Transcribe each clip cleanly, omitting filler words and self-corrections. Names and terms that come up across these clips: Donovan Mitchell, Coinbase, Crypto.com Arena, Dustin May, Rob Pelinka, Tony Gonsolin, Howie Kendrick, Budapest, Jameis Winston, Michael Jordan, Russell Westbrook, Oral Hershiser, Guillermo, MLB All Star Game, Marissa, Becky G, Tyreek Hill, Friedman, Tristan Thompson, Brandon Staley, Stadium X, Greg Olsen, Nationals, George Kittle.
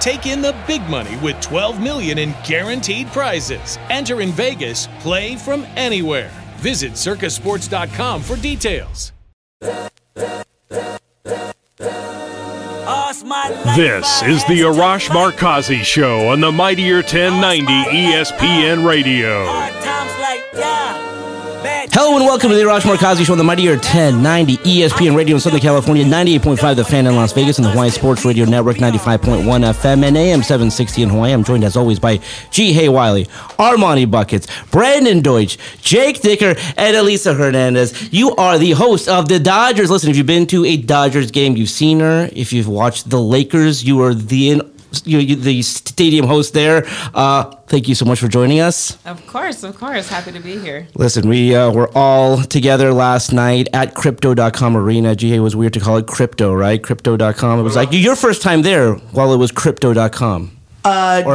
Take in the big money with $12 million in guaranteed prizes. Enter in Vegas. Play from anywhere. Visit CircusSports.com for details. This is the Arash Markazi Show on the Mightier 1090 ESPN Radio. Hello and welcome to the Arash Markazi Show on the Mightier 1090 ESPN Radio in Southern California, 98.5 The Fan in Las Vegas, and the Hawaii Sports Radio Network, 95.1 FM and AM 760 in Hawaii. I'm joined as always by G. Hey Wiley, Armani Buckets, Brandon Deutsch, Jake Dicker, and Elisa Hernandez. You are the host of the Dodgers. Listen, if you've been to a Dodgers game, you've seen her. If you've watched the Lakers, you are the stadium host there. Thank you so much for joining us. Of course. Happy to be here. Listen, we were all together last night at Crypto.com Arena. GA was weird to call it Crypto, right? Crypto.com. It was like your first time there while it was Crypto.com. It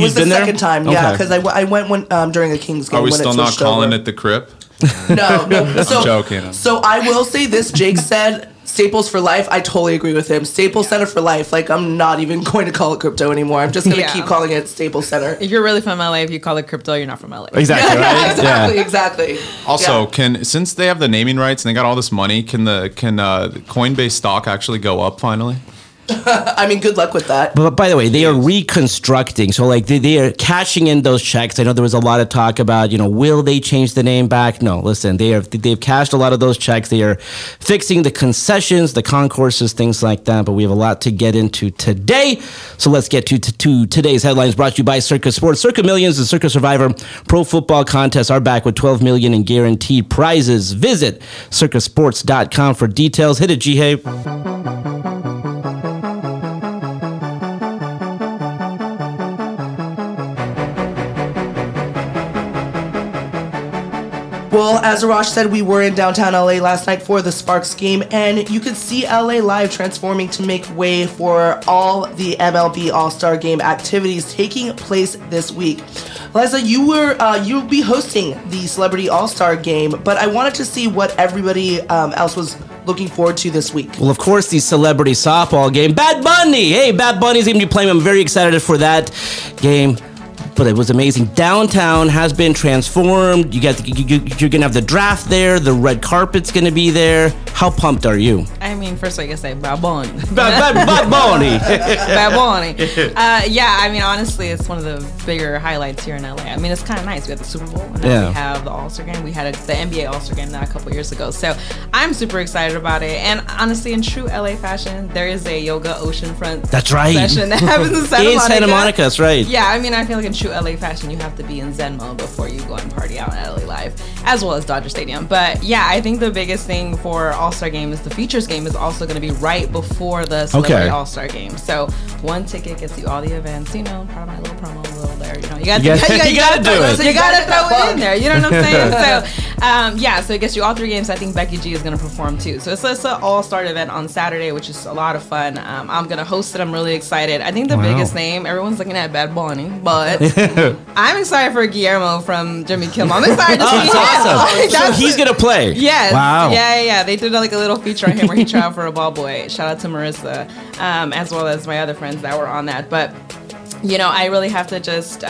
was the second time, yeah, because okay. I went when, during a Kings game. Are we still not calling it the Crypt? No. I'm joking. So I will say this. Jake said Staples for life. I totally agree with him. Staples Center for life. Like, I'm not even going to call it Crypto anymore. I'm just going to keep calling it Staples Center. If you're really from LA, if you call it Crypto, you're not from LA. Exactly. Right? Exactly. Also, since they have the naming rights and they got all this money, can Coinbase stock actually go up finally? I mean, good luck with that. But by the way, they are reconstructing. So, like, they are cashing in those checks. I know there was a lot of talk about, will they change the name back? No, listen, they've cashed a lot of those checks. They are fixing the concessions, the concourses, things like that. But we have a lot to get into today. So let's get to today's headlines, brought to you by Circa Sports. Circa Millions and Circa Survivor Pro Football Contests are back with $12 million in guaranteed prizes. Visit CircusSports.com for details. Hit it, G-Hey. Well, as Arash said, we were in downtown LA last night for the Sparks game, and you could see LA Live transforming to make way for all the MLB All Star Game activities taking place this week. Liza, you'll be hosting the Celebrity All Star Game, but I wanted to see what everybody else was looking forward to this week. Well, of course, the celebrity softball game. Bad Bunny! Hey, Bad Bunny's going to be playing. I'm very excited for that game. But it was amazing. Downtown has been transformed. You're going to have the draft there. The red carpet's going to be there. How pumped are you? I mean, first I guess I say Bad Bunny. Yeah, I mean, honestly, it's one of the bigger highlights here in LA. I mean, it's kind of nice. We had the Super Bowl. And we have the All-Star Game. We had the NBA All-Star Game a couple years ago. So I'm super excited about it. And honestly, in true LA fashion, there is a yoga oceanfront session that happens in Santa Monica. That's right. Yeah, I mean, I feel like in true LA fashion, you have to be in Zen mode before you go and party out at LA Live, as well as Dodger Stadium. But yeah, I think the biggest thing for All-Star Game is the features game is also going to be right before the Celebrity All-Star Game. So one ticket gets you all the events, probably my little promo, a little there, you gotta throw it in there, you know what I'm saying? So so it gets you all 3 games. I think Becky G is going to perform too. So it's an all-star event on Saturday, which is a lot of fun. I'm going to host it. I'm really excited. I think the biggest name, everyone's looking at Bad Bunny, but I'm excited for Guillermo from Jimmy Kimmel. I'm excited to see him. Awesome. Like, so he's going to play. Yes. Wow. Yeah. They did a little feature on him where he tried out for a ball boy. Shout out to Marissa, as well as my other friends that were on that. But I really have to just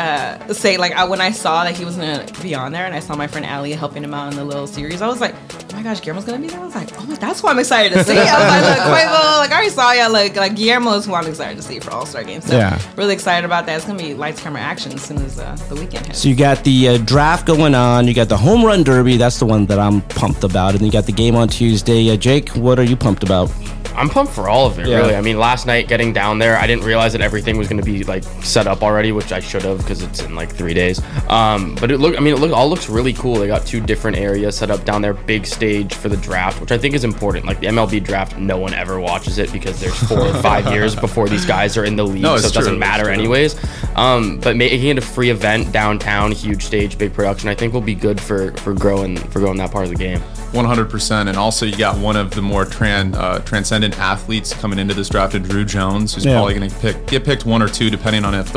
say, when I saw that he was going to be on there and I saw my friend Allie helping him out in the little series, I was like, oh my gosh, Guillermo's going to be there? I was like, oh my, that's who I'm excited to see. I was like, Quavo, I already saw y'all. Like, Guillermo is who I'm excited to see for All-Star Game. So, really excited about that. It's going to be lights, camera, action as soon as the weekend hits. So, you got the draft going on. You got the home run derby. That's the one that I'm pumped about. And you got the game on Tuesday. Jake, what are you pumped about? I'm pumped for all of it, really. I mean, last night getting down there, I didn't realize that everything was going to be set up already, which I should have because it's in 3 days. But it all looks really cool. They got 2 different areas set up down there, big stage. stage for the draft, which I think is important. Like the MLB draft, no one ever watches it because there's 4 or 5 years before these guys are in the league, so it doesn't matter anyways. But making it a free event downtown, huge stage, big production, I think will be good for growing that part of the game. 100%. And also you got one of the more transcendent athletes coming into this draft, Drew Jones, who's probably going to get picked one or two, depending on if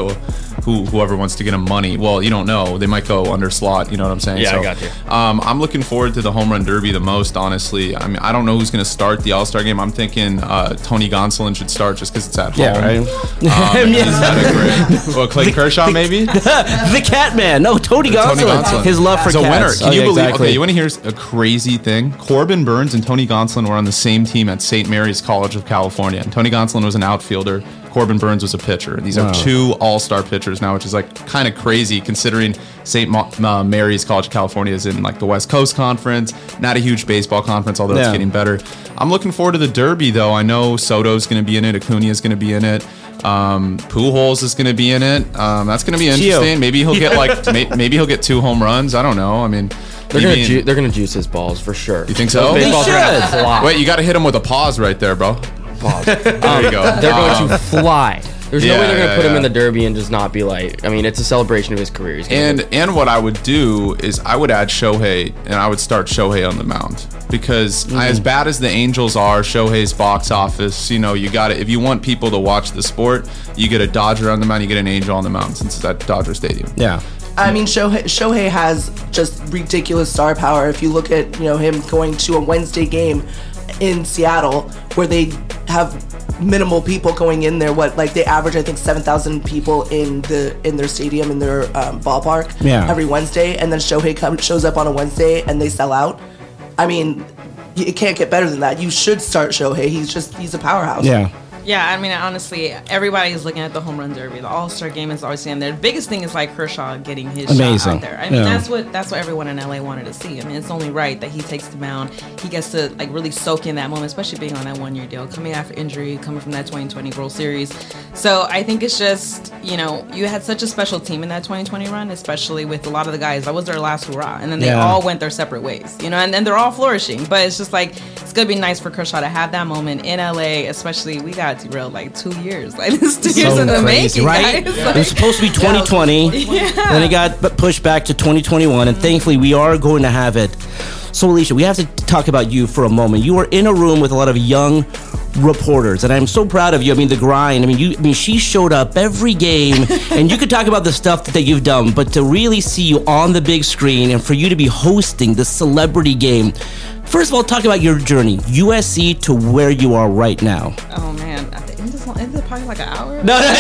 whoever wants to get him money. Well, you don't know. They might go under slot. You know what I'm saying? Yeah, so, I got you. I'm looking forward to the home run derby the most, honestly. I mean, I don't know who's going to start the All-Star game. I'm thinking Tony Gonsolin should start just because it's at home. Yeah, right? Well, Clayton Kershaw, maybe? The cat man. No, Tony Gonsolin. His love for cats. He's a winner. Can you believe? Okay, you want to hear a crazy thing? Corbin Burnes and Tony Gonsolin were on the same team at St. Mary's College of California. And Tony Gonsolin was an outfielder. Corbin Burnes was a pitcher. These are two all-star pitchers now, which is like kind of crazy considering St. Mary's College of California is in like the West Coast Conference, not a huge baseball conference, although it's getting better. I'm looking forward to the derby, though. I know Soto's going to be in it. Acuna's going to be in it. Pujols is going to be in it. That's going to be interesting. Gio. Maybe he'll get maybe he'll get two home runs. I don't know. I mean, they're going to juice his balls for sure. You think so? They should. Wait, you got to hit him with a pause right there, bro. There you go. They're going to fly. There's no way they're going to put him in the derby and just not be like, I mean, it's a celebration of his career. And what I would do is I would add Shohei, and I would start Shohei on the mound. Because as bad as the Angels are, Shohei's box office, you know, you got to, if you want people to watch the sport, you get a Dodger on the mound, you get an Angel on the mound, since it's at Dodger Stadium. Yeah. I mean, Shohei has just ridiculous star power. If you look at, you know, him going to a Wednesday game in Seattle where they have minimal people going in there, they average I think 7,000 people in their stadium, in their ballpark every Wednesday, and then Shohei shows up on a Wednesday and they sell out. I mean, it can't get better than that. You should start Shohei. He's a powerhouse. Yeah, I mean, honestly, everybody is looking at the home run derby. The All-Star game is always in there. The biggest thing is like Kershaw getting his shot out there. I mean, that's what everyone in LA wanted to see. I mean, it's only right that he takes the mound. He gets to like really soak in that moment, especially being on that one-year deal, coming after injury, coming from that 2020 World Series. So I think it's just, you know, you had such a special team in that 2020 run, especially with a lot of the guys. That was their last hurrah, and then they all went their separate ways, you know, and they're all flourishing. But it's just like, it's going to be nice for Kershaw to have that moment in LA, especially we got derailed like 2 years. Like, this 2 years in the making, right? Guys. Yeah. Like, it was supposed to be 2020, then it got pushed back to 2021, and thankfully we are going to have it. So, Alicia, we have to talk about you for a moment. You were in a room with a lot of young reporters, and I'm so proud of you. I mean, the grind. I mean, she showed up every game, and you could talk about the stuff that you've done, but to really see you on the big screen and for you to be hosting the celebrity game. First of all, talk about your journey, USC to where you are right now. Oh, man. Isn't it probably like an hour? No. The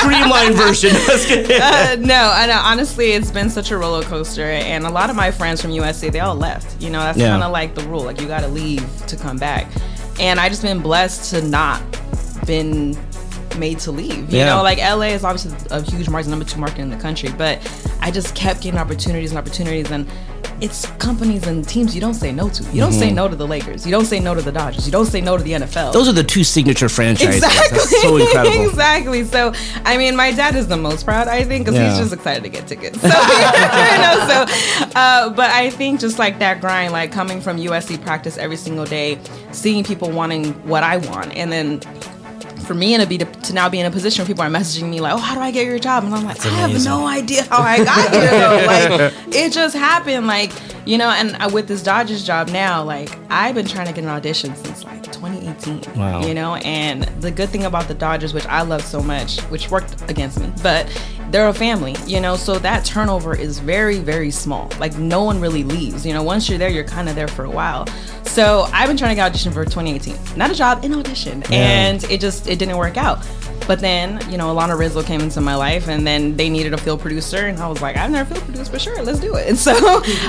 streamlined version. No. Honestly, it's been such a roller coaster. And a lot of my friends from USC, they all left. You know, that's kind of like the rule. Like, you got to leave to come back. And I just been blessed to not been made to leave. You know, like LA is obviously a huge market, number 2 market in the country. But I just kept getting opportunities. And it's companies and teams you don't say no to. You don't say no to the Lakers. You don't say no to the Dodgers. You don't say no to the NFL. Those are the 2 signature franchises. Exactly. That's so incredible. Exactly. So, I mean, my dad is the most proud, I think, because he's just excited to get tickets. So, but I think just like that grind, like coming from USC practice every single day, seeing people wanting what I want, and then for me to now be in a position where people are messaging me like, oh, how do I get your job? And I'm like, I have no idea how I got here, though. Like, it just happened. Like, you know, and with this Dodgers job now, like, I've been trying to get an audition since like 2018. Wow. You know, and the good thing about the Dodgers, which I love so much, which worked against me, but they're a family, you know, so that turnover is very, very small. Like, no one really leaves. You know, once you're there, you're kind of there for a while. So I've been trying to get audition for 2018. Not a job, an audition. Yeah. And it didn't work out. But then, you know, Alana Rizzo came into my life, and then they needed a field producer, and I was like, I've never field produced, but sure, let's do it. And so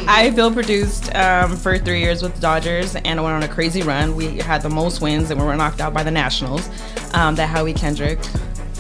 I field produced for 3 years with the Dodgers, and I went on a crazy run. We had the most wins, and we were knocked out by the Nationals. That Howie Kendrick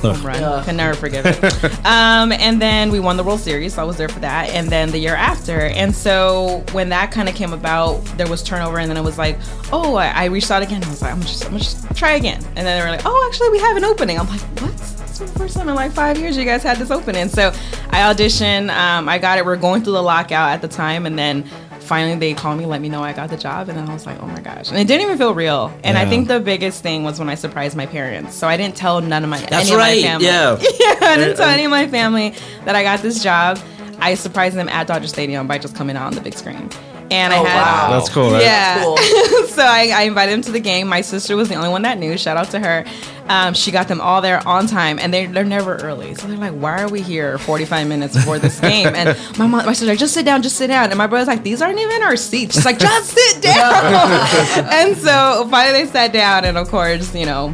home run. Can never forgive it. And then we won the World Series, so I was there for that, and then the year after. And so when that kind of came about, there was turnover, and then it was like, oh, I reached out again. I was like, I'm just try again. And then they were like, oh, actually, we have an opening. I'm like, what? This was the first time in like 5 years you guys had this opening. So I auditioned. I got it. We're going through the lockout at the time, and then finally they called me, let me know I got the job, and then I was like, oh my gosh. And it didn't even feel real. And I think the biggest thing was when I surprised my parents. So I didn't tell any of my family. I didn't tell any of my family that I got this job. I surprised them at Dodger Stadium by just coming out on the big screen. And that's cool, right? Yeah. That's cool. So I invited them to the game. My sister was the only one that knew. Shout out to her. She got them all there on time, and they're never early. So they're like, why are we here 45 minutes before this game? And my sister's like, just sit down. And my brother's like, these aren't even our seats. She's like, just sit down. And so finally they sat down, and of course, you know,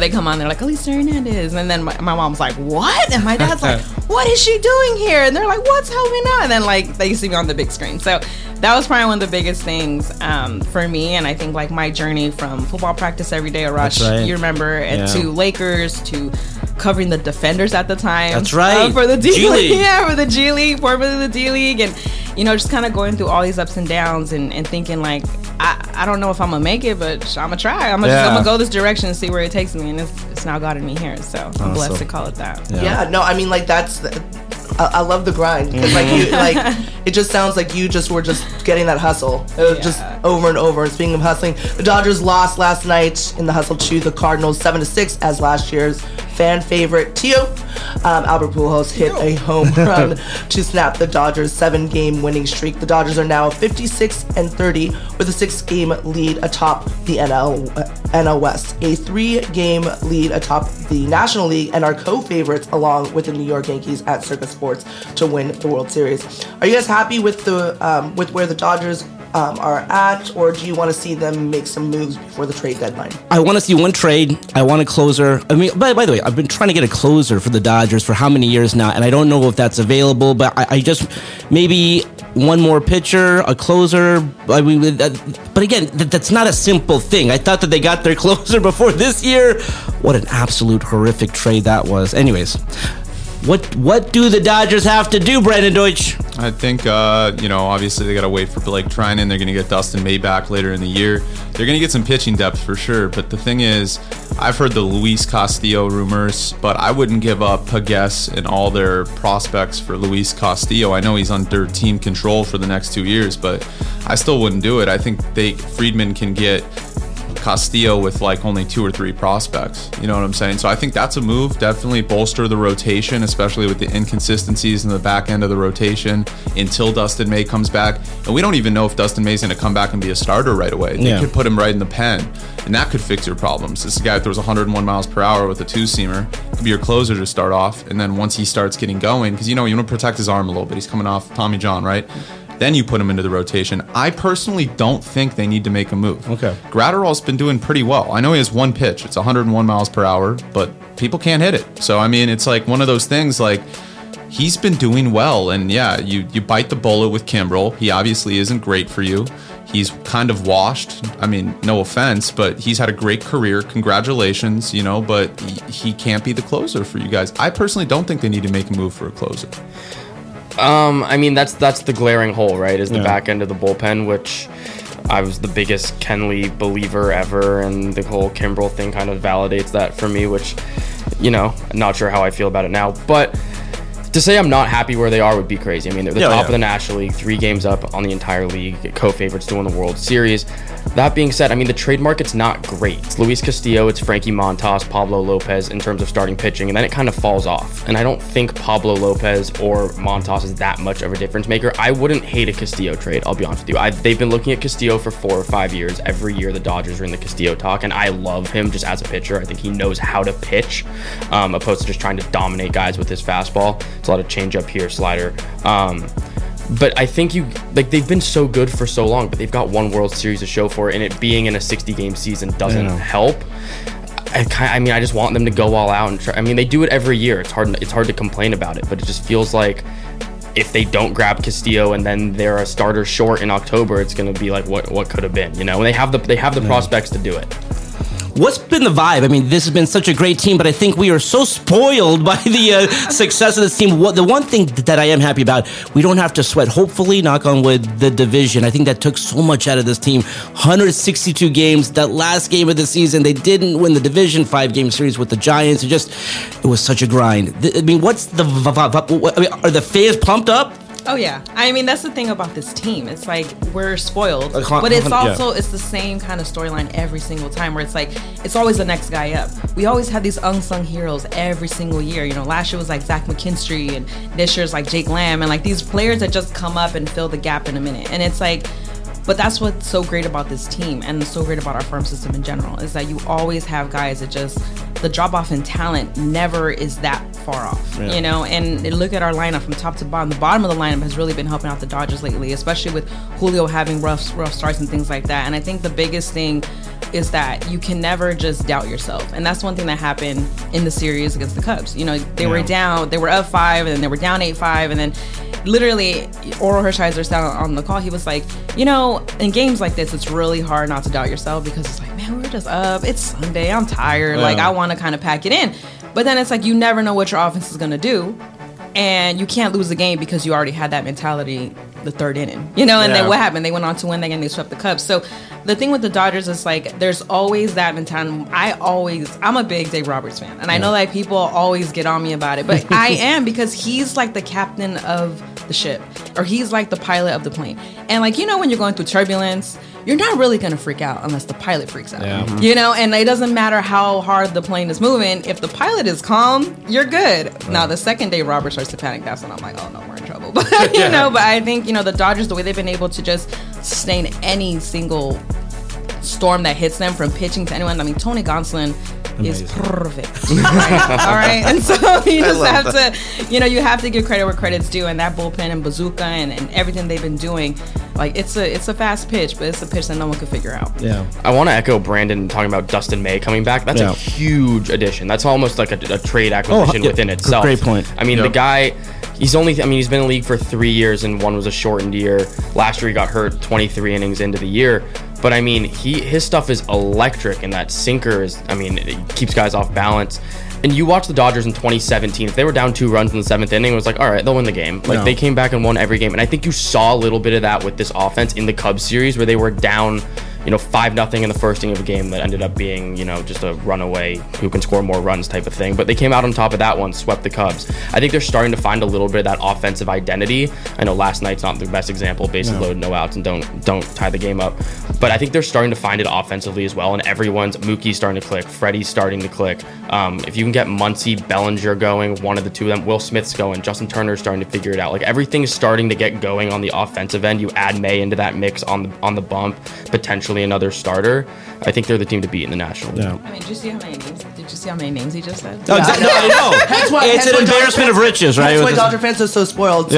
they come on, they're like, Elisa Hernandez. And then my mom's like, what? And my dad's like, what is she doing here? And they're like, what's going on? And then, like, they see me on the big screen. So that was probably one of the biggest things for me. And I think, like, my journey from football practice every day, Arash, you remember, to Lakers, to covering the Defenders at the time. That's right. For the D-League. Yeah, for the G League, formerly the D-League. And, you know, just kind of going through all these ups and downs and thinking, like, I don't know if I'm going to make it, but I'm going to try. I'm going to go this direction and see where it takes me. And it's now gotten me here. So I'm blessed to call it that. Yeah, no, I mean, like, that's... I love the grind, because it just sounds like you just were getting that hustle. It was just over and over. Speaking of hustling, the Dodgers lost last night in the hustle to the Cardinals 7-6 as last year's fan favorite Tio Albert Pujols hit a home run to snap the Dodgers' 7-game winning streak. The Dodgers are now 56-30 with a 6-game lead atop the NL West, a 3-game lead atop the National League, and are co-favorites along with the New York Yankees at Circa Sports to win the World Series. Are you guys happy with the with where the Dodgers are at, or do you want to see them make some moves before the trade deadline? I want to see one trade. I want a closer. I mean, by the way, I've been trying to get a closer for the Dodgers for how many years now, and I don't know if that's available, but I just maybe one more pitcher, a closer. I mean, but again, that's not a simple thing. I thought that they got their closer before this year. What an absolute horrific trade that was. Anyways. What do the Dodgers have to do, Brandon Deutsch? I think, obviously they got to wait for Blake Trinan. They're going to get Dustin May back later in the year. They're going to get some pitching depth for sure. But the thing is, I've heard the Luis Castillo rumors, but I wouldn't give up Pujols and all their prospects for Luis Castillo. I know he's under team control for the next 2 years, but I still wouldn't do it. I think Friedman can get Castillo with like only 2 or 3 prospects. You know what I'm saying? So I think that's a move. Definitely bolster the rotation, especially with the inconsistencies in the back end of the rotation until Dustin May comes back. And we don't even know if Dustin May's going to come back and be a starter right away. They could put him right in the pen, and that could fix your problems. This guy throws 101 miles per hour with a 2-seamer. Could be your closer to start off, and then once he starts getting going, because you want to protect his arm a little bit. He's coming off Tommy John, right? Then you put him into the rotation. I personally don't think they need to make a move. Okay. Gratterall's been doing pretty well. I know he has one pitch. It's 101 miles per hour, but people can't hit it. So, I mean, it's like one of those things, like, he's been doing well. And, you bite the bullet with Kimbrel. He obviously isn't great for you. He's kind of washed. I mean, no offense, but he's had a great career. Congratulations, but he can't be the closer for you guys. I personally don't think they need to make a move for a closer. I mean, that's the glaring hole, right? Is the back end of the bullpen, which I was the biggest Kenley believer ever, and the whole Kimbrel thing kind of validates that for me, which, I'm not sure how I feel about it now. But to say I'm not happy where they are would be crazy. I mean, they're the top of the National League, 3 games up on the entire league, co-favorites to win the World Series. That being said, I mean, the trade market's not great. It's Luis Castillo, it's Frankie Montas, Pablo Lopez in terms of starting pitching, and then it kind of falls off. And I don't think Pablo Lopez or Montas is that much of a difference maker. I wouldn't hate a Castillo trade, I'll be honest with you. They've been looking at Castillo for 4 or 5 years. Every year the Dodgers are in the Castillo talk, and I love him just as a pitcher. I think he knows how to pitch, opposed to just trying to dominate guys with his fastball. It's a lot of changeup here, slider. But I think they've been so good for so long, but they've got one World Series to show for it, and it being in a 60-game season doesn't help. I just want them to go all out and try. I mean, they do it every year. It's hard to complain about it, but it just feels like if they don't grab Castillo and then they're a starter short in October, it's going to be like what could have been, And they have the prospects to do it. What's been the vibe? I mean, this has been such a great team, but I think we are so spoiled by the success of this team. The one thing that I am happy about, we don't have to sweat, hopefully, knock on wood, the division. I think that took so much out of this team. 162 games, that last game of the season, they didn't win the division, 5-game series with the Giants. It was such a grind. I mean, what's the vibe? Are the fans pumped up? Oh, yeah. I mean, that's the thing about this team. It's like we're spoiled. But it's also it's the same kind of storyline every single time where it's like it's always the next guy up. We always have these unsung heroes every single year. You know, last year was like Zach McKinstry and this year's like Jake Lamb and like these players that just come up and fill the gap in a minute. And it's like, but that's what's so great about this team and so great about our farm system in general is that you always have guys that just, the drop-off in talent never is that far off, you know? And look at our lineup from top to bottom. The bottom of the lineup has really been helping out the Dodgers lately, especially with Julio having rough starts and things like that. And I think the biggest thing is that you can never just doubt yourself. And that's one thing that happened in the series against the Cubs. You know, they were down, they were up 5, and then they were down 8-5, and then literally, Oral Hershiser sat on the call. He was like, you know, in games like this, it's really hard not to doubt yourself because it's like, man, we're just up. It's Sunday. I'm tired. Yeah. Like, I want to kind of pack it in. But then it's like you never know what your offense is going to do, and you can't lose the game because you already had that mentality the third inning. You know, and then what happened? They went on to win the game. They swept the Cubs. So the thing with the Dodgers is, like, there's always that mentality. I'm a big Dave Roberts fan, and I know that people always get on me about it, but I am because he's, like, the captain of the ship, or he's like the pilot of the plane. And like, you know, when you're going through turbulence, you're not really going to freak out unless the pilot freaks out, you know? And it doesn't matter how hard the plane is moving. If the pilot is calm, you're good. Right. Now, the second day Robert starts to panic, that's when I'm like, oh, no, we're in trouble. But, you know, but I think, you know, the Dodgers, the way they've been able to just sustain any single storm that hits them from pitching to anyone. I mean, Tony Gonsolin is perfect. All right. And so you just have to, you know, you have to give credit where credit's due. And that bullpen and Bazooka and everything they've been doing, like, it's a fast pitch, but it's a pitch that no one can figure out. Yeah. I want to echo Brandon talking about Dustin May coming back. That's a huge addition. That's almost like a trade acquisition within itself. Great point. I mean, the guy, he's been in the league for 3 years, and one was a shortened year. Last year he got hurt 23 innings into the year. But, I mean, his stuff is electric, and that sinker is, I mean, it keeps guys off balance. And you watch the Dodgers in 2017. If they were down 2 runs in the 7th inning, it was like, all right, they'll win the game. Like, they came back and won every game. And I think you saw a little bit of that with this offense in the Cubs series where they were down, you know, 5-0 in the first inning of a game that ended up being, you know, just a runaway, who can score more runs type of thing. But they came out on top of that one, swept the Cubs. I think they're starting to find a little bit of that offensive identity. I know last night's not the best example, bases loaded, no outs, and don't tie the game up. But I think they're starting to find it offensively as well, and Mookie's starting to click, Freddie's starting to click. If you can get Muncy, Bellinger going, one of the two of them, Will Smith's going, Justin Turner's starting to figure it out. Like, everything's starting to get going on the offensive end. You add May into that mix on the bump, potentially another starter. I think they're the team to beat in the National League. Yeah. I mean, did you see how many names he just said? No, I know. It's an embarrassment of riches, right? That's why Dodger fans are so spoiled.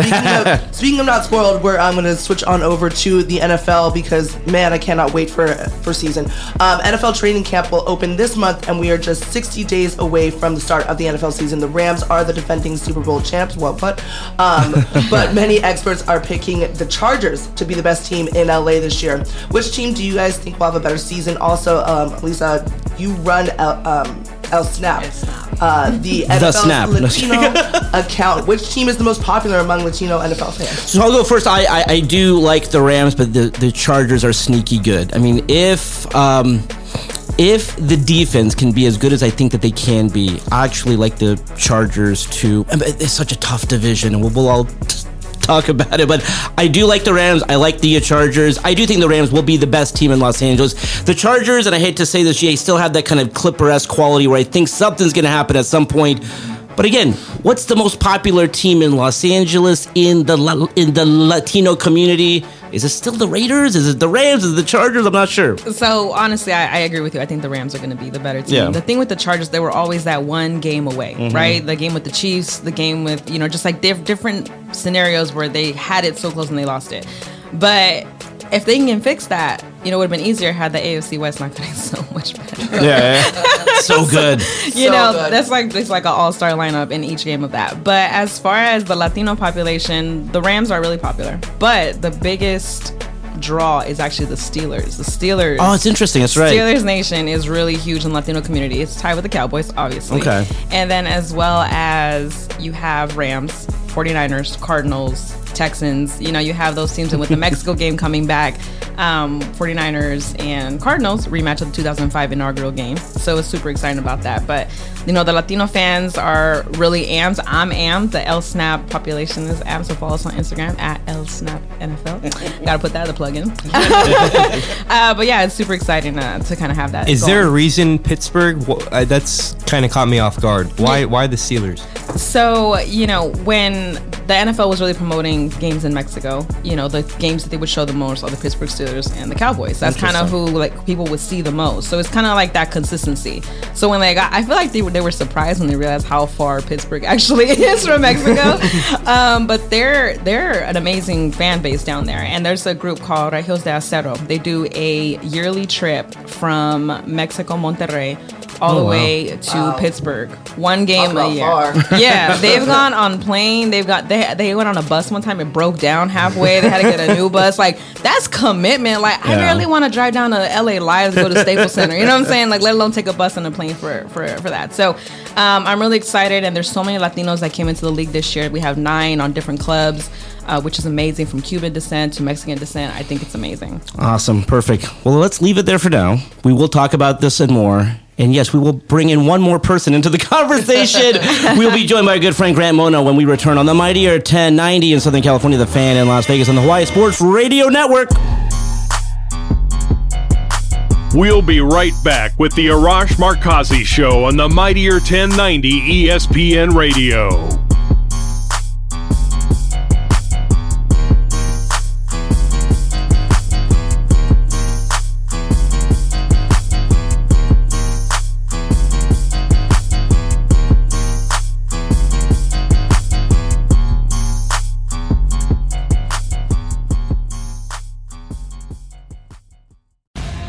Speaking of not spoiled, I'm going to switch on over to the NFL because, man, I cannot wait for season. NFL training camp will open this month, and we are just 60 days away from the start of the NFL season. The Rams are the defending Super Bowl champs. But many experts are picking the Chargers to be the best team in LA this year. Which team do you guys think we'll have a better season? Also, Lisa, you run El Snap, the NFL Latino account. Which team is the most popular among Latino NFL fans? So I'll go first. I do like the Rams, but the Chargers are sneaky good. I mean, if the defense can be as good as I think that they can be, I actually like the Chargers too. It's such a tough division, and we'll all talk about it, but I do like the Rams. I like the Chargers. I do think the Rams will be the best team in Los Angeles. The Chargers, and I hate to say this, they still have that kind of Clipper-esque quality where I think something's going to happen at some point. But again, what's the most popular team in Los Angeles in the Latino community? Is it still the Raiders? Is it the Rams? Is it the Chargers? I'm not sure. So, honestly, I agree with you. I think the Rams are going to be the better team. Yeah. The thing with the Chargers, they were always that one game away, right? The game with the Chiefs, the game with, you know, just like different scenarios where they had it so close and they lost it. But if they can fix that, you know, it would have been easier had the AFC West not gotten so much better. So good. So, you know, good. That's like an all-star lineup in each game of that. But as far as the Latino population, the Rams are really popular. But the biggest draw is actually the Steelers. Oh, it's interesting. That's right. Steelers Nation is really huge in the Latino community. It's tied with the Cowboys, obviously. Okay. And then as well as you have Rams. 49ers, Cardinals, Texans. You know, you have those teams, and with the Mexico game coming back, 49ers and Cardinals rematch of the 2005 inaugural game. So I was super excited about that. But, you know, the Latino fans are really amped. I'm amped. The El Snap population is amped. So follow us on Instagram at El Snap NFL. Gotta put that as a plug in. But yeah, it's super exciting to kind of have that. Is there a reason Pittsburgh? That's kind of caught me off guard. Why the Steelers? So, you know, when the NFL was really promoting games in Mexico, you know, the games that they would show the most are the Pittsburgh Steelers and the Cowboys. That's kind of who, like, people would see the most. So it's kind of like that consistency. So when they got, I feel like they were surprised when they realized how far Pittsburgh actually is from Mexico. But they're an amazing fan base down there. And there's a group called Regios de Acero. They do a yearly trip from Mexico, Monterrey, all the way to Pittsburgh. One game a year. Far. Yeah, they've gone on plane. They went on a bus one time. It broke down halfway. They had to get a new bus. Like, that's commitment. Like, yeah. I barely want to drive down to LA Live to go to Staples Center. You know what I'm saying? Like, let alone take a bus and a plane for that. So I'm really excited. And there's so many Latinos that came into the league this year. We have 9 on different clubs. Which is amazing, from Cuban descent to Mexican descent. I think it's amazing. Awesome. Perfect. Well, let's leave it there for now. We will talk about this and more. And yes, we will bring in one more person into the conversation. We'll be joined by our good friend Grant Mono when we return on the Mightier 1090 in Southern California, The Fan in Las Vegas on the Hawaii Sports Radio Network. We'll be right back with the Arash Markazi Show on the Mightier 1090 ESPN Radio.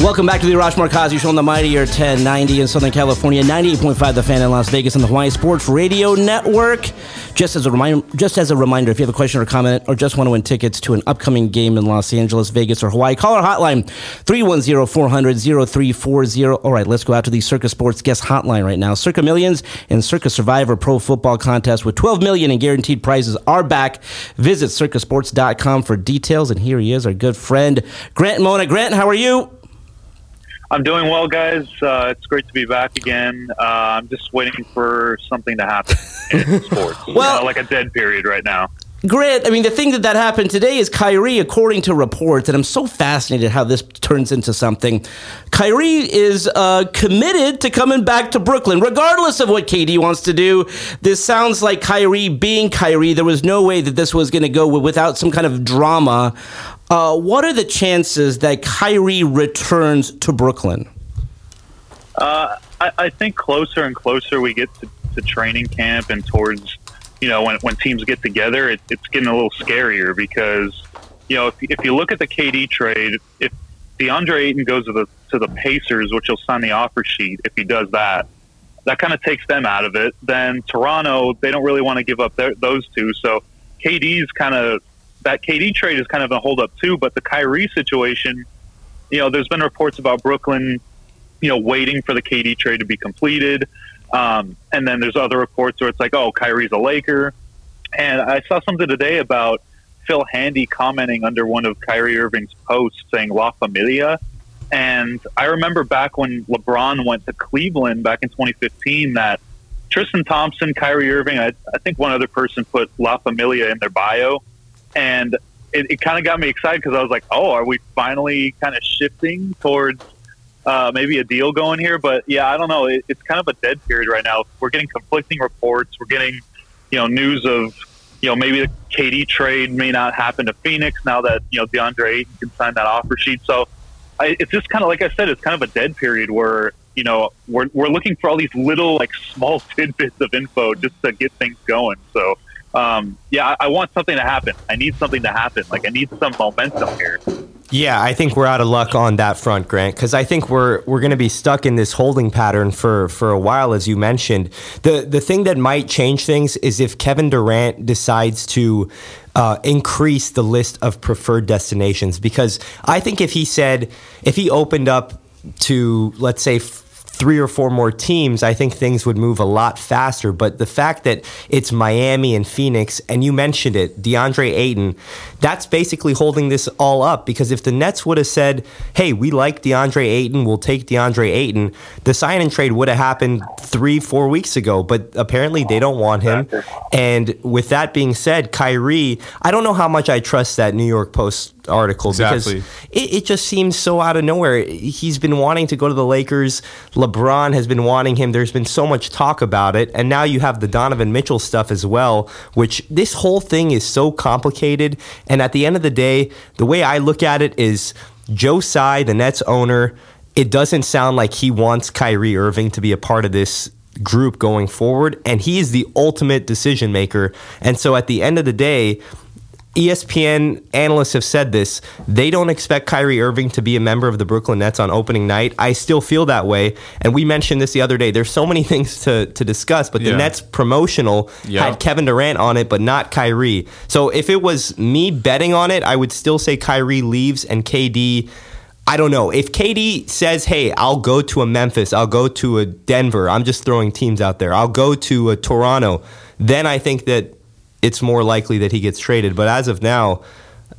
Welcome back to the Arash Markazi Show on the Mightier 1090 in Southern California, 98.5 The Fan in Las Vegas on the Hawaii Sports Radio Network. Just as a reminder, if you have a question or comment or just want to win tickets to an upcoming game in Los Angeles, Vegas, or Hawaii, call our hotline, 310-400-0340. All right, let's go out to the Circa Sports guest hotline right now. Circa Millions and Circa Survivor Pro Football Contest with $12 million in guaranteed prizes are back. Visit CircusSports.com for details. And here he is, our good friend, Grant Mona. Grant, how are you? I'm doing well, guys. It's great to be back again. I'm just waiting for something to happen in sports. Well, like a dead period right now. Grant, I mean, the thing that happened today is Kyrie, according to reports, and I'm so fascinated how this turns into something. Kyrie is committed to coming back to Brooklyn, regardless of what KD wants to do. This sounds like Kyrie being Kyrie. There was no way that this was going to go without some kind of drama. What are the chances that Kyrie returns to Brooklyn? I think closer and closer we get to training camp and towards, you know, when teams get together, it's getting a little scarier because, you know, if you look at the KD trade, if DeAndre Ayton goes to the Pacers, which he'll sign the offer sheet, if he does that, that kind of takes them out of it. Then Toronto, they don't really want to give up those two. So KD's kind of... That KD trade is kind of a holdup too, but the Kyrie situation, you know, there's been reports about Brooklyn, you know, waiting for the KD trade to be completed, and then there's other reports where it's like, oh, Kyrie's a Laker, and I saw something today about Phil Handy commenting under one of Kyrie Irving's posts saying La Familia, and I remember back when LeBron went to Cleveland back in 2015 that Tristan Thompson, Kyrie Irving, I think one other person put La Familia in their bio. And it kind of got me excited because I was like, oh, are we finally kind of shifting towards maybe a deal going here? But, yeah, I don't know. It's kind of a dead period right now. We're getting conflicting reports. We're getting, you know, news of, you know, maybe the KD trade may not happen to Phoenix now that, you know, DeAndre Ayton can sign that offer sheet. So it's just kind of, like I said, it's kind of a dead period where, you know, we're looking for all these little, like, small tidbits of info just to get things going. So, I want something to happen. I need something to happen. Like, I need some momentum here. Yeah, I think we're out of luck on that front, Grant, because I think we're going to be stuck in this holding pattern for a while, as you mentioned. The thing that might change things is if Kevin Durant decides to increase the list of preferred destinations, because I think if he opened up to, let's say, three or four more teams, I think things would move a lot faster. But the fact that it's Miami and Phoenix, and you mentioned it, DeAndre Ayton, that's basically holding this all up. Because if the Nets would have said, hey, we like DeAndre Ayton, we'll take DeAndre Ayton, the sign and trade would have happened 3-4 weeks ago. But apparently they don't want him. And with that being said, Kyrie, I don't know how much I trust that New York Post article, exactly, because it just seems so out of nowhere. He's been wanting to go to the Lakers. LeBron has been wanting him. There's been so much talk about it. And now you have the Donovan Mitchell stuff as well, which this whole thing is so complicated. And at the end of the day, the way I look at it is Joe Tsai, the Nets owner, it doesn't sound like he wants Kyrie Irving to be a part of this group going forward. And he is the ultimate decision maker. And so at the end of the day, ESPN analysts have said this. They don't expect Kyrie Irving to be a member of the Brooklyn Nets on opening night. I still feel that way. And we mentioned this the other day. There's so many things to discuss, but the Nets promotional had Kevin Durant on it, but not Kyrie. So if it was me betting on it, I would still say Kyrie leaves and KD, I don't know. If KD says, hey, I'll go to a Memphis, I'll go to a Denver, I'm just throwing teams out there, I'll go to a Toronto, then I think that it's more likely that he gets traded. But as of now,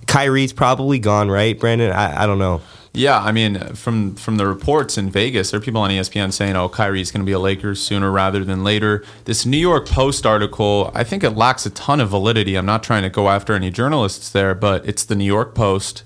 Kyrie's probably gone, right, Brandon? I don't know. Yeah, I mean, from the reports in Vegas, there are people on ESPN saying, oh, Kyrie's going to be a Lakers sooner rather than later. This New York Post article, I think it lacks a ton of validity. I'm not trying to go after any journalists there, but it's the New York Post.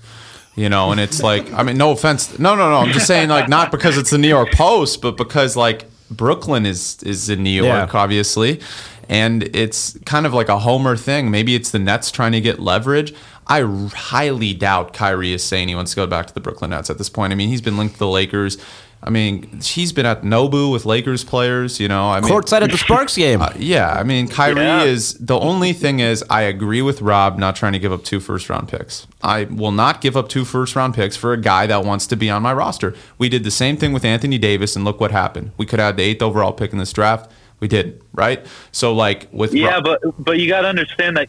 You know, and it's like, I mean, no offense. No. I'm just saying, like, not because it's the New York Post, but because, like, Brooklyn is in New York, obviously. And it's kind of like a Homer thing. Maybe it's the Nets trying to get leverage. I highly doubt Kyrie is saying he wants to go back to the Brooklyn Nets at this point. I mean, he's been linked to the Lakers. I mean, he's been at Nobu with Lakers players, you know. I mean, courtside at the Sparks game. I mean, Kyrie is – the only thing is I agree with Rob not trying to give up 2 first-round picks. I will not give up 2 first-round picks for a guy that wants to be on my roster. We did the same thing with Anthony Davis, and look what happened. We could have the 8th overall pick in this draft. We did, right? So, like, with but you got to understand that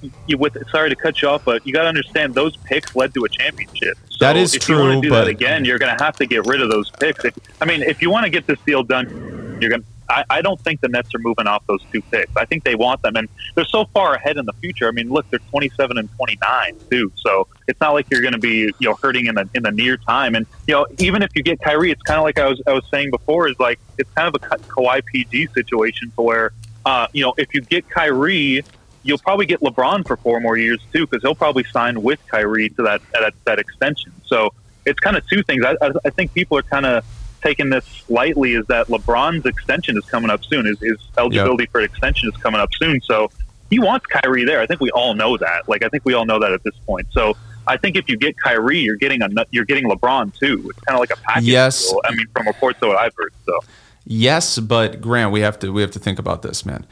sorry to cut you off, but you got to understand those picks led to a championship. So that is true. If you want to do that again, you're going to have to get rid of those picks. If you want to get this deal done, you're going. I don't think the Nets are moving off those 2 picks. I think they want them, and they're so far ahead in the future. I mean, look, they're 27 and 29 too. So it's not like you're going to be hurting in the near time. And even if you get Kyrie, it's kind of like I was saying before, is like it's kind of a Kawhi PG situation to where if you get Kyrie, you'll probably get LeBron for 4 more years too, because he'll probably sign with Kyrie to that extension. So it's kind of 2 things. I think people are kind of taking this lightly, is that LeBron's extension is coming up soon. His eligibility for an extension is coming up soon. So he wants Kyrie there. I think we all know that. Like, I think we all know that at this point. So I think if you get Kyrie, you're getting LeBron too. It's kind of like a package. Yes. Deal. I mean, from reports that I've heard. So yes, but Grant, we have to think about this, man.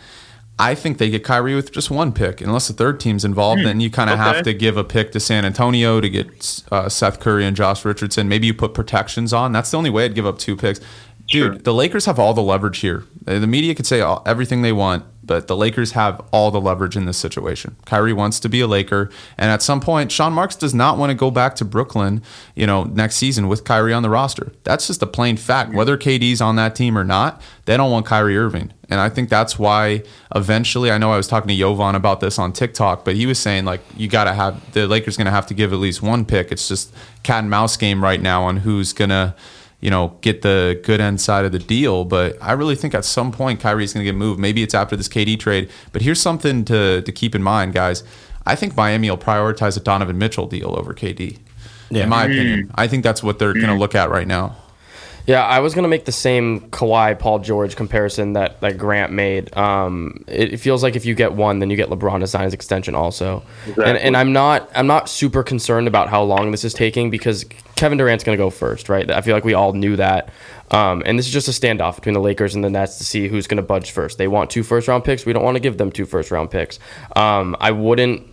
I think they get Kyrie with just 1 pick, unless the 3rd team's involved. Then you kind of have to give a pick to San Antonio to get Seth Curry and Josh Richardson. Maybe you put protections on. That's the only way I'd give up 2 picks. Dude, The Lakers have all the leverage here. The media could say everything they want, but the Lakers have all the leverage in this situation. Kyrie wants to be a Laker, and at some point, Sean Marks does not want to go back to Brooklyn, next season with Kyrie on the roster. That's just a plain fact. Whether KD's on that team or not, they don't want Kyrie Irving. And I think that's why eventually, I know I was talking to Jovan about this on TikTok, but he was saying, like, the Lakers going to have to give at least 1 pick. It's just cat and mouse game right now on who's going to, get the good end side of the deal. But I really think at some point Kyrie's going to get moved. Maybe it's after this KD trade. But here's something to keep in mind, guys. I think Miami will prioritize a Donovan Mitchell deal over KD, in my opinion. I think that's what they're going to look at right now. Yeah, I was going to make the same Kawhi-Paul George comparison that Grant made. It feels like if you get one, then you get LeBron to sign his extension also. Exactly. And I'm not super concerned about how long this is taking because Kevin Durant's going to go first, right? I feel like we all knew that. And this is just a standoff between the Lakers and the Nets to see who's going to budge first. They want 2 first-round picks. We don't want to give them 2 first-round picks. I wouldn't...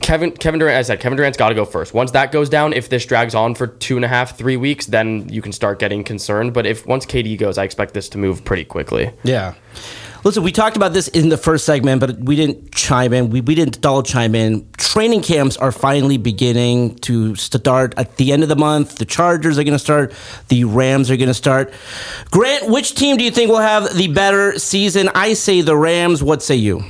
Kevin Durant, as I said, Kevin Durant's got to go first. Once that goes down, if this drags on for 2.5-3 weeks, then you can start getting concerned. But if once KD goes, I expect this to move pretty quickly. Yeah. Listen, we talked about this in the first segment, but we didn't chime in. We didn't all chime in. Training camps are finally beginning to start at the end of the month. The Chargers are going to start. The Rams are going to start. Grant, which team do you think will have the better season? I say the Rams. What say you?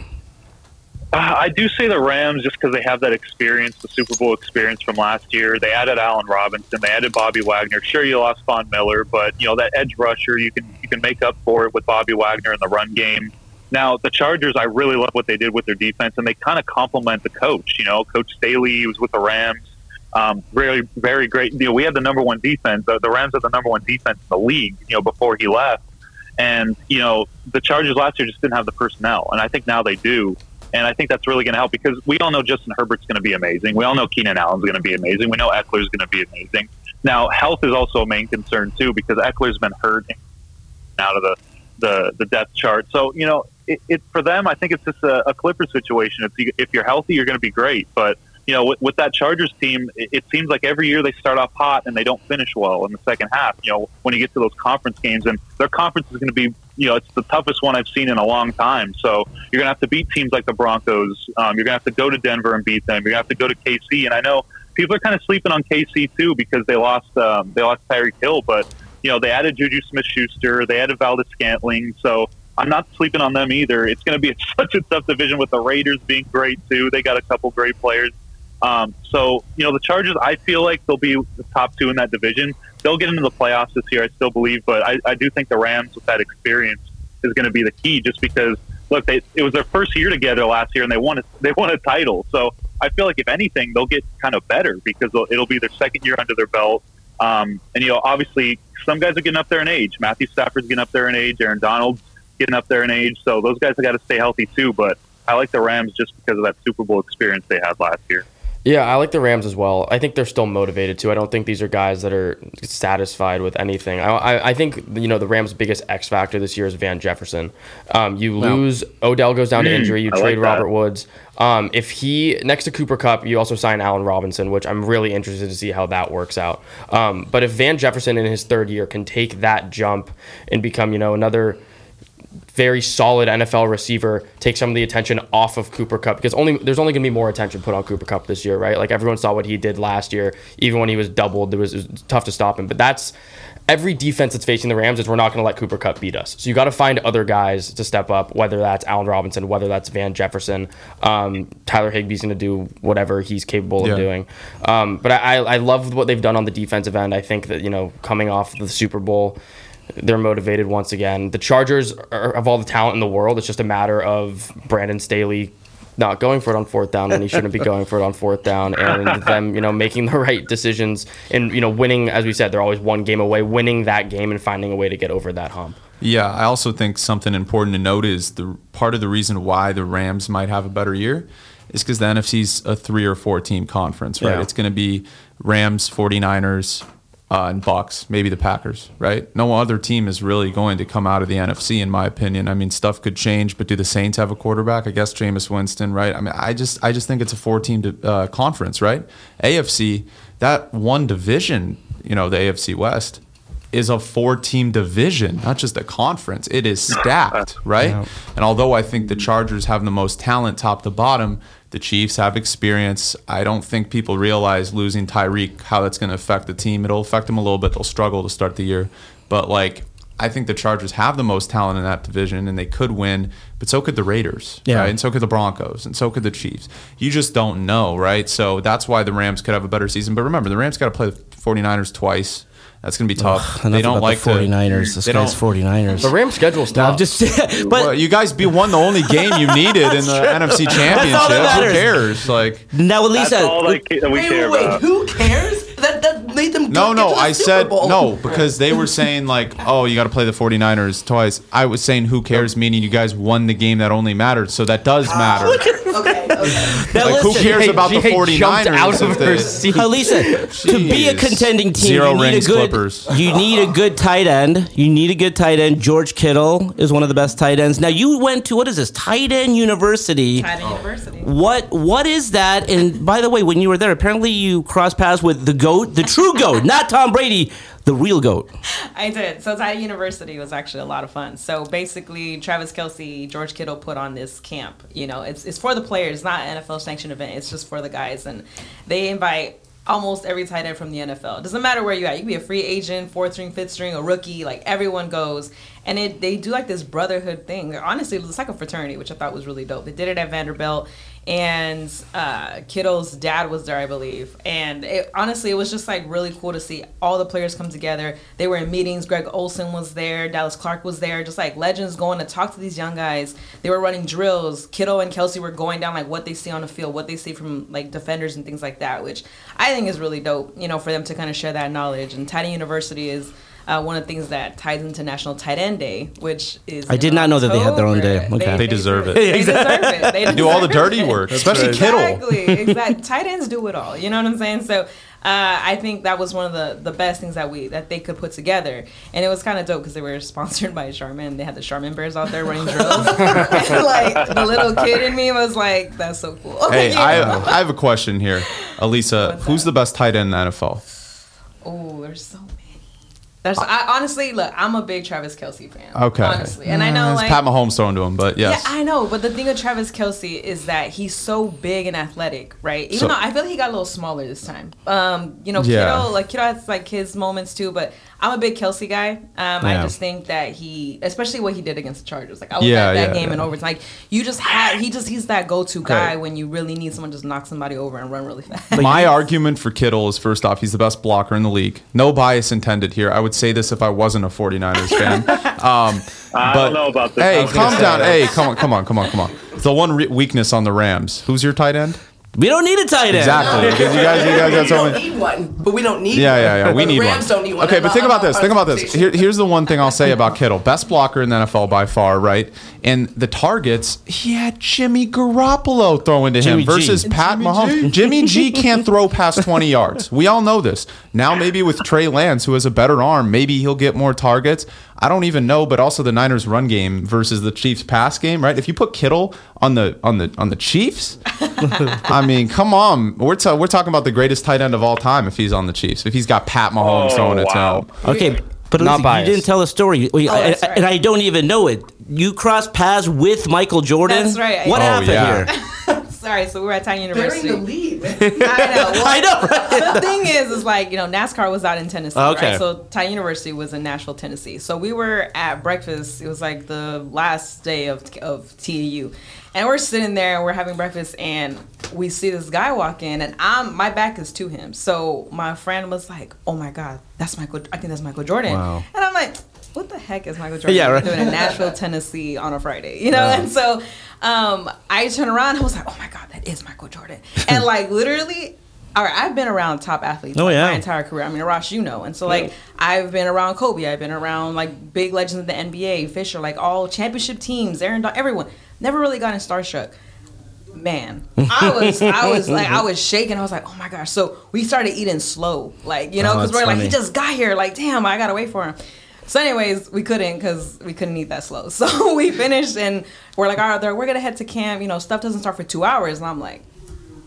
I do say the Rams just because they have that experience, the Super Bowl experience from last year. They added Allen Robinson. They added Bobby Wagner. Sure, you lost Von Miller, but, you know, that edge rusher, you can make up for it with Bobby Wagner in the run game. Now, the Chargers, I really love what they did with their defense, and they kind of complement the coach. You know, Coach Staley, he was with the Rams. Very, very great. You know, we had the number one defense. The Rams are the number one defense in the league, you know, before he left. And, you know, the Chargers last year just didn't have the personnel, and I think now they do. And I think that's really going to help because we all know Justin Herbert's going to be amazing. We all know Keenan Allen's going to be amazing. We know Eckler's going to be amazing. Now, health is also a main concern, too, because Eckler's been hurt out of the depth chart. So, you know, for them, I think it's just a Clippers situation. If you're healthy, you're going to be great. But, you know, with that Chargers team, it seems like every year they start off hot and they don't finish well in the second half. You know, when you get to those conference games, and their conference is going to be, you know, it's the toughest one I've seen in a long time. So you're going to have to beat teams like the Broncos. You're going to have to go to Denver and beat them. You're going to have to go to KC. And I know people are kind of sleeping on KC too because they lost Tyreek Hill, but you know they added Juju Smith-Schuster, they added Valdez Scantling. So I'm not sleeping on them either. It's going to be such a tough division with the Raiders being great too. They got a couple great players. So, you know, the Chargers, I feel like they'll be the top 2 in that division. They'll get into the playoffs this year, I still believe, but I do think the Rams with that experience is going to be the key just because, look, it was their first year together last year and they won a title. So I feel like if anything, they'll get kind of better because it'll be their second year under their belt. And, you know, obviously some guys are getting up there in age. Matthew Stafford's getting up there in age. Aaron Donald's getting up there in age. So those guys have got to stay healthy too, but I like the Rams just because of that Super Bowl experience they had last year. Yeah, I like the Rams as well. I think they're still motivated, too. I don't think these are guys that are satisfied with anything. I think, you know, the Rams' biggest X factor this year is Van Jefferson. Lose, Odell goes down to injury, you trade Robert Woods. If he, next to Cooper Kupp, you also sign Allen Robinson, which I'm really interested to see how that works out. But if Van Jefferson in his third year can take that jump and become, you know, another very solid NFL receiver, take some of the attention off of Cooper Kupp because there's only going to be more attention put on Cooper Kupp this year, right? Like everyone saw what he did last year, even when he was doubled, it was tough to stop him. But that's every defense that's facing the Rams is we're not going to let Cooper Kupp beat us. So you got to find other guys to step up, whether that's Allen Robinson, whether that's Van Jefferson, Tyler Higbee's going to do whatever he's capable of doing. But I love what they've done on the defensive end. I think that, you know, coming off the Super Bowl, they're motivated once again. The Chargers have all the talent in the world. It's just a matter of Brandon Staley not going for it on fourth down when he shouldn't be going for it on fourth down, and them, you know, making the right decisions and, you know, winning. As we said, they're always one game away, winning that game and finding a way to get over that hump. Yeah, I also think something important to note is the part of the reason why the Rams might have a better year is because the NFC's a 3 or 4 team conference, right? Yeah. It's going to be Rams, 49ers, and Bucks, maybe the Packers, right? No other team is really going to come out of the NFC, in my opinion. I mean, stuff could change, but do the Saints have a quarterback? I guess Jameis Winston, right? I mean, I just think it's a 4-team conference, right? AFC, that one division, you know, the AFC West is a 4-team division, not just a conference. It is stacked, right? Yeah. And although I think the Chargers have the most talent top to bottom, the Chiefs have experience. I don't think people realize losing Tyreek, how that's going to affect the team. It'll affect them a little bit. They'll struggle to start the year. But, like, I think the Chargers have the most talent in that division, and they could win. But so could the Raiders, right? And so could the Broncos, and so could the Chiefs. You just don't know, right? So that's why the Rams could have a better season. But remember, the Rams got to play the 49ers twice. That's going to be tough. They don't like the 49ers. This guy's 49ers. The Rams schedule's tough. No, I'm just, but well, you guys won the only game you needed in the NFC Championship. Who cares? Like, now, Elisa, that's all we care about. Who cares? That made them go into the Super Bowl. No, because they were saying, like, oh, you got to play the 49ers twice. I was saying, who cares, meaning you guys won the game that only mattered, so that does matter. Now, like, listen, who cares about the 49ers? Out of her seat. Elisa, to be a contending team, you need a good tight end. You need a good tight end. George Kittle is one of the best tight ends. Now, you went to, what is this, tight end university. Tight end university. What is that? And by the way, when you were there, apparently you crossed paths with the GOAT, the true GOAT, not Tom Brady, the real GOAT. I did. So tight end university was actually a lot of fun. So basically, Travis Kelce, George Kittle put on this camp. You know, it's for the players, not an NFL sanctioned event. It's just for the guys, and they invite almost every tight end from the NFL. It doesn't matter where you're at. You can be a free agent, fourth string, fifth string, a rookie. Like, everyone goes. And they do, like, this brotherhood thing. They're honestly, it's like a fraternity, which I thought was really dope. They did it at Vanderbilt, and Kittle's dad was there, I believe. And it was just, like, really cool to see all the players come together. They were in meetings. Greg Olsen was there. Dallas Clark was there. Just, like, legends going to talk to these young guys. They were running drills. Kittle and Kelce were going down, like, what they see on the field, what they see from, like, defenders and things like that, which I think is really dope, you know, for them to kind of share that knowledge. And Titan University is one of the things that ties into National Tight End Day, which is I did not know that they had their own day. Okay. They deserve it. They deserve it. They do all the dirty work, especially Kittle. Exactly. Tight ends do it all. You know what I'm saying? So I think that was one of the best things that they could put together. And it was kind of dope because they were sponsored by Charmin. They had the Charmin Bears out there running drills. And, like, the little kid in me was like, that's so cool. Hey, yeah. I have a question here. Elisa, who's the best tight end in the NFL? Oh, there's so many. Honestly, look, I'm a big Travis Kelce fan. Okay. Honestly. And I know, like, Pat Mahomes throwing to him, but yes. Yeah, I know. But the thing with Travis Kelce is that he's so big and athletic, right? Even though I feel like he got a little smaller this time. You know, Kittle has, like, his moments too, but I'm a big Kelce guy. I just think that he, especially what he did against the Chargers. Like, I was at that game in overtime. Like, you just had, he's that go-to guy when you really need someone to just knock somebody over and run really fast. My argument for Kittle is, first off, he's the best blocker in the league. No bias intended here. I would say this if I wasn't a 49ers fan. I don't know about this. Hey, calm down. Hey, come on. It's the one weakness on the Rams. Who's your tight end? We don't need a tight end. Exactly. You guys don't need one, but we don't need one. Yeah. We need one. The Rams don't need one. Okay, but think about this. Here's the one thing I'll say about Kittle. Best blocker in the NFL by far, right? And the targets, he had Jimmy Garoppolo throwing to him versus Pat Mahomes. Jimmy G can't throw past 20 yards. We all know this. Now maybe with Trey Lance, who has a better arm, maybe he'll get more targets. I don't even know, but also the Niners run game versus the Chiefs pass game, right? If you put Kittle on the Chiefs, I mean, come on, we're talking about the greatest tight end of all time if he's on the Chiefs. If he's got Pat Mahomes throwing it to him. Okay, but not biased. You didn't tell a story, and I don't even know it. You crossed paths with Michael Jordan. That's right. What happened here? Sorry, so we were at Titan University. They're in the lead. I know. Right? The thing is like, you know, NASCAR was out in Tennessee, right? So Titan University was in Nashville, Tennessee. So we were at breakfast. It was like the last day of TAU. And we're sitting there, and we're having breakfast, and we see this guy walk in, and my back is to him. So my friend was like, oh, my God, I think that's Michael Jordan. Wow. And I'm like, what the heck is Michael Jordan doing in Nashville, Tennessee on a Friday? You know, and so I turn around. I was like, oh, my God, that is Michael Jordan. And, like, literally, all right, I've been around top athletes my entire career. I mean, Arash, you know. And so, like, I've been around Kobe. I've been around, like, big legends of the NBA, Fisher, like, all championship teams, Aaron Donald, everyone. Never really gotten starstruck. Man, I was shaking. I was like, oh my gosh. So we started eating slow, like, you know, because we're funny. Like, he just got here. Like, damn, I gotta wait for him. So anyways, we couldn't eat that slow. So we finished and we're like, all right, we're gonna head to camp. You know, stuff doesn't start for 2 hours. And I'm like,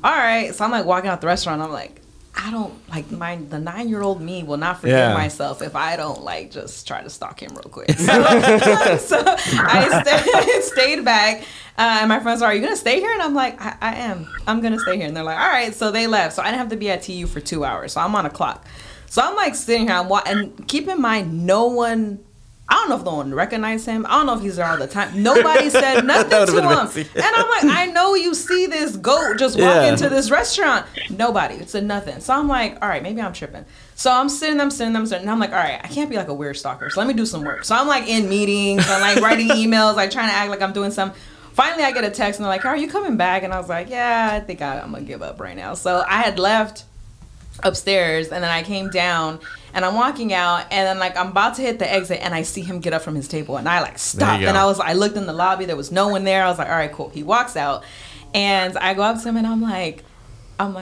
all right. So I'm like walking out the restaurant. I'm like, I don't, like, the 9-year-old me will not forgive myself if I don't, like, just try to stalk him real quick. So I stayed back, and my friends are, are you going to stay here? And I'm like, I am. I'm going to stay here. And they're like, all right. So they left. So I didn't have to be at TU for 2 hours. So I'm on a clock. So I'm, like, sitting here. And keep in mind, I don't know if no one recognized him. I don't know if he's there all the time. Nobody said nothing to him. Messy. And I'm like, I know you see this goat just walk into this restaurant. Nobody said nothing. So I'm like, all right, maybe I'm tripping. So I'm sitting. And I'm like, all right, I can't be like a weird stalker. So let me do some work. So I'm like in meetings. I'm like writing emails, like trying to act like I'm doing something. Finally, I get a text and they're like, are you coming back? And I was like, yeah, I think I'm going to give up right now. So I had left. upstairs, and then I came down and I'm walking out, and then like I'm about to hit the exit, and I see him get up from his table, and I like stopped, and I looked in the lobby, there was no one there. I was like, all right, cool. He walks out, and I go up to him, and I'm like, and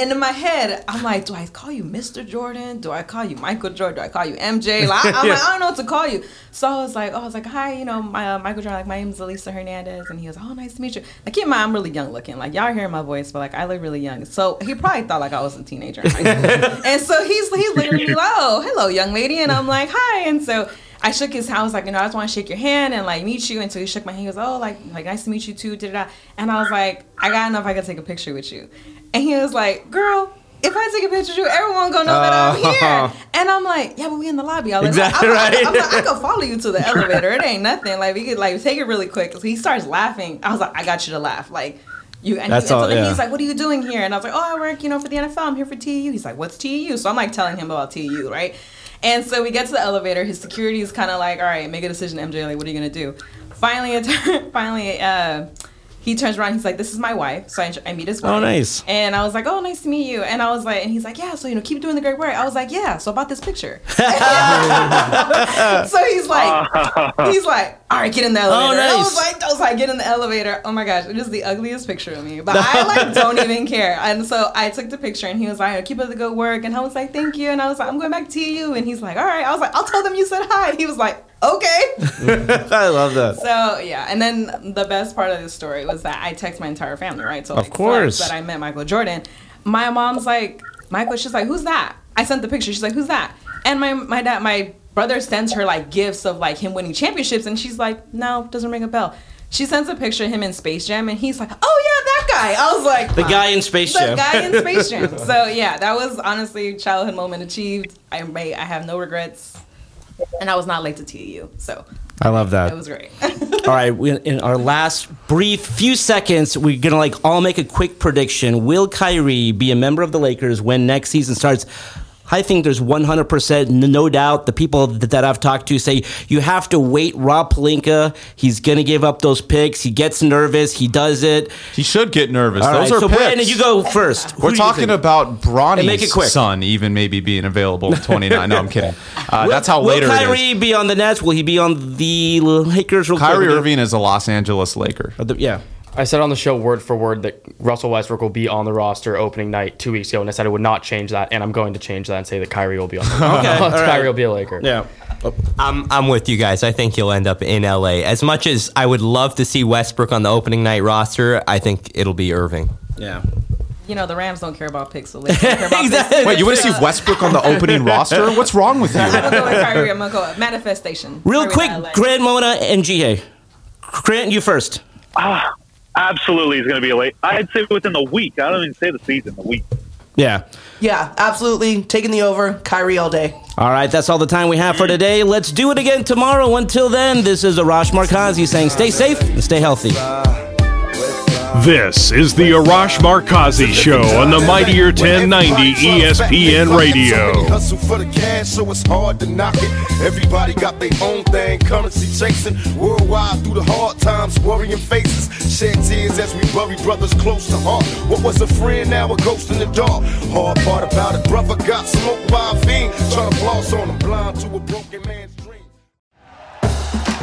in my head, I'm like, do I call you Mr. Jordan? Do I call you Michael Jordan? Do I call you MJ? Like, I'm like, I don't know what to call you. So I was like, hi, Michael Jordan. Like, my name is Elisa Hernandez. And he was, oh, nice to meet you. Like, keep in mind, I'm really young looking. Like, y'all hearing my voice, but like, I look really young. So he probably thought like I was a teenager in high school. And so he's literally like, oh, hello, young lady. And I'm like, hi. And so I shook his hand. I was like, I just want to shake your hand and like meet you. And so he shook my hand. He goes, oh, like nice to meet you too. Da-da-da. And I was like, I gotta know if I can take a picture with you. And he was like, girl, if I take a picture of you, everyone gonna know that I'm here. And I'm like, yeah, but we in the lobby. I was exactly like, right. I'm like, I could follow you to the elevator. It ain't nothing. Like, we could like take it really quick. So he starts laughing. I was like, I got you to laugh. Like, you. And that's he, all, and so then yeah. He's like, what are you doing here? And I was like, oh, I work, for the NFL. I'm here for TU. He's like, what's TU? So I'm like telling him about TU, right? And so we get to the elevator. His security is kind of like, all right, make a decision, MJ. Like, what are you gonna do? Finally, he turns around. He's like, "This is my wife." So I meet his wife. Oh, nice. And I was like, "Oh, nice to meet you." And I was like, and he's like, "Yeah, so keep doing the great work." I was like, "Yeah." So about this picture. So he's like, "All right, get in the elevator." Oh, nice. I was like, "Get in the elevator." Oh my gosh, it is the ugliest picture of me, but I like don't even care. And so I took the picture, and he was like, "Keep up the good work." And I was like, "Thank you." And I was like, "I'm going back to you." And he's like, "All right." I was like, "I'll tell them you said hi." He was like, okay. I love that. So yeah, and then the best part of this story was that I text my entire family, right? So of course that I met Michael Jordan. My mom's like, Michael. She's like, who's that? I sent the picture. She's like, who's that? And my dad, my brother sends her like gifts of like him winning championships, and she's like, no, doesn't ring a bell. She sends a picture of him in Space Jam, and he's like, oh yeah, that guy. I was like, the guy in Space Jam. The guy in Space Jam. So yeah, that was honestly childhood moment achieved. I have no regrets. And I was not late to TU, so I love that. It was great. All right, in our last brief few seconds, we're gonna all make a quick prediction. Will Kyrie be a member of the Lakers when next season starts? I think there's 100%, no doubt. The people that I've talked to say you have to wait. Rob Pelinka, he's gonna give up those picks. He gets nervous. He does it. He should get nervous. All those right, are so picks. Brandon, you go first. We're talking about Bronny's son, even maybe being available 29. No, I'm kidding. That's how later. Will Kyrie be on the Nets? Will he be on the Lakers? Kyrie Irving is a Los Angeles Laker. Yeah. I said on the show word for word that Russell Westbrook will be on the roster opening night 2 weeks ago, and I said I would not change that, and I'm going to change that and say that Kyrie will be on the roster. Okay, Kyrie will be a Laker. Yeah. I'm with you guys. I think he'll end up in LA. As much as I would love to see Westbrook on the opening night roster, I think it'll be Irving. Yeah. The Rams don't care about picks. So they don't care about exactly. Wait, you want to see Westbrook on the opening roster? What's wrong with you? I'm going to go with Kyrie. I'm going to go with manifestation. Real quick, Grant, Mona, and G.A. Grant, you first. Absolutely, he's going to be late. I'd say within the week. I don't even say the season, the week. Yeah. Yeah, absolutely. Taking the over. Kyrie all day. All right, that's all the time we have for today. Let's do it again tomorrow. Until then, this is Arash Markazi saying stay safe and stay healthy. This is the Arash Markazi Show on the Mightier 1090 ESPN Radio. Hustle for the cash, so it's hard to knock it. Everybody got their own thing, currency chasing. Worldwide through the hard times, worrying faces. Shed tears as we bury brothers close to heart. What was a friend, now a ghost in the dark. Hard part about it, brother got smoked by a fiend. Trying to floss on him, blind to a broken man's dream.